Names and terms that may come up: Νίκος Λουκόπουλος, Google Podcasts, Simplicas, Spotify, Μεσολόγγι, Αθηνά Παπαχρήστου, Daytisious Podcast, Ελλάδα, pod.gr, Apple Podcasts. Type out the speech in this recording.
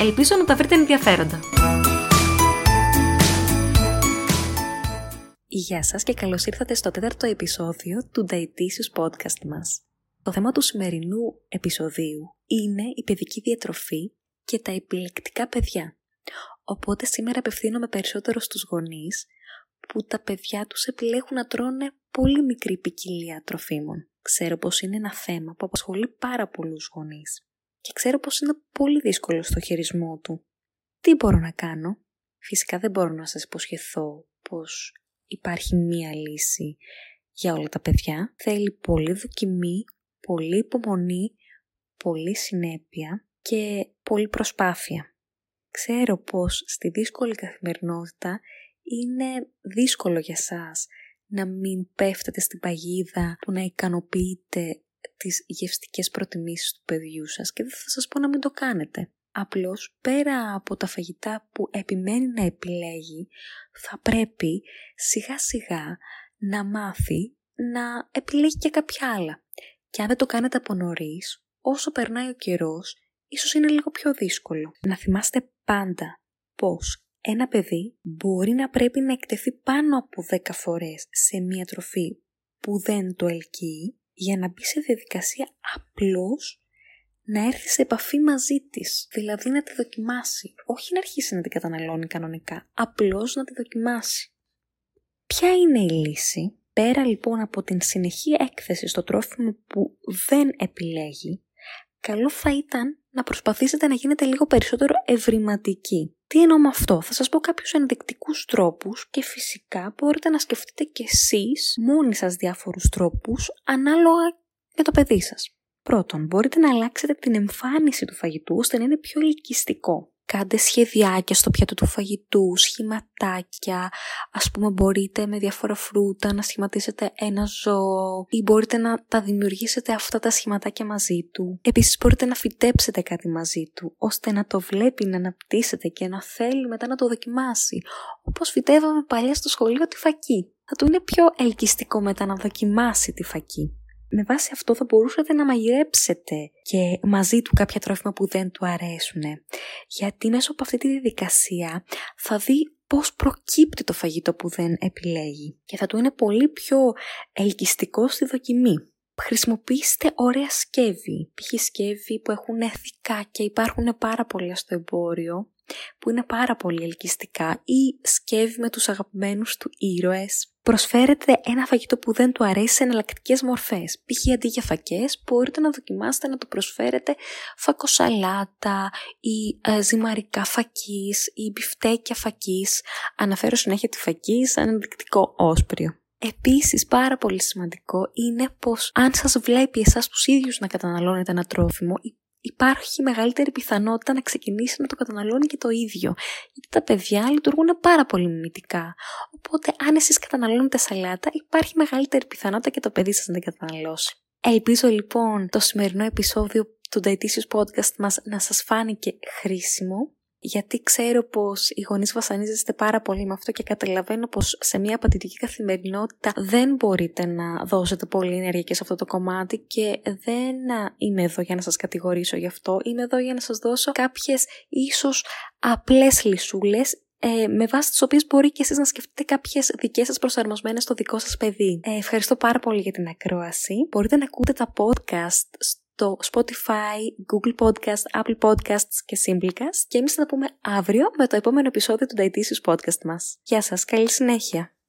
Ελπίζω να τα βρείτε ενδιαφέροντα. Γεια σας και καλώς ήρθατε στο 4ο επεισόδιο του Daytisious Podcast μας. Το θέμα του σημερινού επεισοδίου είναι η παιδική διατροφή και τα επιλεκτικά παιδιά. Οπότε σήμερα απευθύνομαι περισσότερο στους γονείς που τα παιδιά τους επιλέγουν να τρώνε πολύ μικρή ποικιλία τροφίμων. Ξέρω πως είναι ένα θέμα που απασχολεί πάρα πολλούς γονείς και ξέρω πως είναι πολύ δύσκολο στο χειρισμό του. Τι μπορώ να κάνω? Φυσικά δεν μπορώ να σας υποσχεθώ πως υπάρχει μία λύση για όλα τα παιδιά. Θέλει πολλή δοκιμή, πολλή υπομονή, πολλή συνέπεια και πολλή προσπάθεια. Ξέρω πως στη δύσκολη καθημερινότητα είναι δύσκολο για σας να μην πέφτετε στην παγίδα που να ικανοποιείτε τις γευστικές προτιμήσεις του παιδιού σας και δεν θα σας πω να μην το κάνετε. Απλώς πέρα από τα φαγητά που επιμένει να επιλέγει θα πρέπει σιγά σιγά να μάθει να επιλέγει και κάποια άλλα. Και αν δεν το κάνετε από νωρίς, όσο περνάει ο καιρός, ίσως είναι λίγο πιο δύσκολο. Να θυμάστε πάντα πως ένα παιδί μπορεί να πρέπει να εκτεθεί πάνω από 10 φορές σε μια τροφή που δεν το ελκύει για να μπει σε διαδικασία απλώς να έρθει σε επαφή μαζί της, δηλαδή να τη δοκιμάσει. Όχι να αρχίσει να την καταναλώνει κανονικά, απλώς να τη δοκιμάσει. Ποια είναι η λύση? Πέρα λοιπόν από την συνεχή έκθεση στο τρόφιμο που δεν επιλέγει, καλό θα ήταν να προσπαθήσετε να γίνετε λίγο περισσότερο ευρηματικοί. Τι εννοώ με αυτό? Θα σας πω κάποιους ενδεικτικούς τρόπους και φυσικά μπορείτε να σκεφτείτε κι εσείς μόνοι σας διάφορους τρόπους ανάλογα με το παιδί σας. Πρώτον, μπορείτε να αλλάξετε την εμφάνιση του φαγητού ώστε να είναι πιο ελκυστικό. Κάντε σχεδιάκια στο πιάτο του φαγητού, σχηματάκια, ας πούμε μπορείτε με διάφορα φρούτα να σχηματίσετε ένα ζώο ή μπορείτε να τα δημιουργήσετε αυτά τα σχηματάκια μαζί του. Επίσης μπορείτε να φυτέψετε κάτι μαζί του, ώστε να το βλέπει, να αναπτύσσεται και να θέλει μετά να το δοκιμάσει. Όπως φυτεύαμε παλιά στο σχολείο τη φακή. Θα του είναι πιο ελκυστικό μετά να δοκιμάσει τη φακή. Με βάση αυτό θα μπορούσατε να μαγειρέψετε και μαζί του κάποια τρόφιμα που δεν του αρέσουν. Γιατί μέσω από αυτή τη διαδικασία θα δει πώς προκύπτει το φαγητό που δεν επιλέγει. Και θα του είναι πολύ πιο ελκυστικό στη δοκιμή. Χρησιμοποιήστε ωραία σκεύη. Π.χ. σκεύη που έχουν εθικά και υπάρχουν πάρα πολλά στο εμπόριο, που είναι πάρα πολύ ελκυστικά, ή σκεύη με τους αγαπημένους του ήρωες. Προσφέρετε ένα φαγητό που δεν του αρέσει σε εναλλακτικές μορφές. Π.χ. αντί για φακές, μπορείτε να δοκιμάσετε να το προσφέρετε φακοσαλάτα ή ζυμαρικά φακής ή μπιφτέκια φακής. Αναφέρω συνέχεια τη φακή σαν ενδεικτικό όσπριο. Επίσης πάρα πολύ σημαντικό είναι πως αν σας βλέπει εσάς τους ίδιους να καταναλώνετε ένα τρόφιμο, υπάρχει μεγαλύτερη πιθανότητα να ξεκινήσει να το καταναλώνει και το ίδιο. Γιατί τα παιδιά λειτουργούν πάρα πολύ μιμητικά. Οπότε, αν εσείς καταναλώνετε σαλάτα, υπάρχει μεγαλύτερη πιθανότητα και το παιδί σας να την καταναλώσει. Ελπίζω λοιπόν το σημερινό επεισόδιο του Daytisious Podcast μας να σας φάνηκε χρήσιμο. Γιατί ξέρω πως οι γονείς βασανίζεστε πάρα πολύ με αυτό και καταλαβαίνω πως σε μια απαιτητική καθημερινότητα δεν μπορείτε να δώσετε πολύ ενέργεια σε αυτό το κομμάτι και δεν είμαι εδώ για να σας κατηγορήσω γι' αυτό. Είμαι εδώ για να σας δώσω κάποιες ίσως απλές λυσούλες με βάση τις οποίες μπορεί και εσείς να σκεφτείτε κάποιες δικές σας προσαρμοσμένες στο δικό σας παιδί. Ευχαριστώ πάρα πολύ για την ακρόαση. Μπορείτε να ακούτε τα podcast το Spotify, Google Podcasts, Apple Podcasts και Simplicas και εμείς θα τα πούμε αύριο με το επόμενο επεισόδιο του Daytisious Podcast μας. Γεια σας, καλή συνέχεια!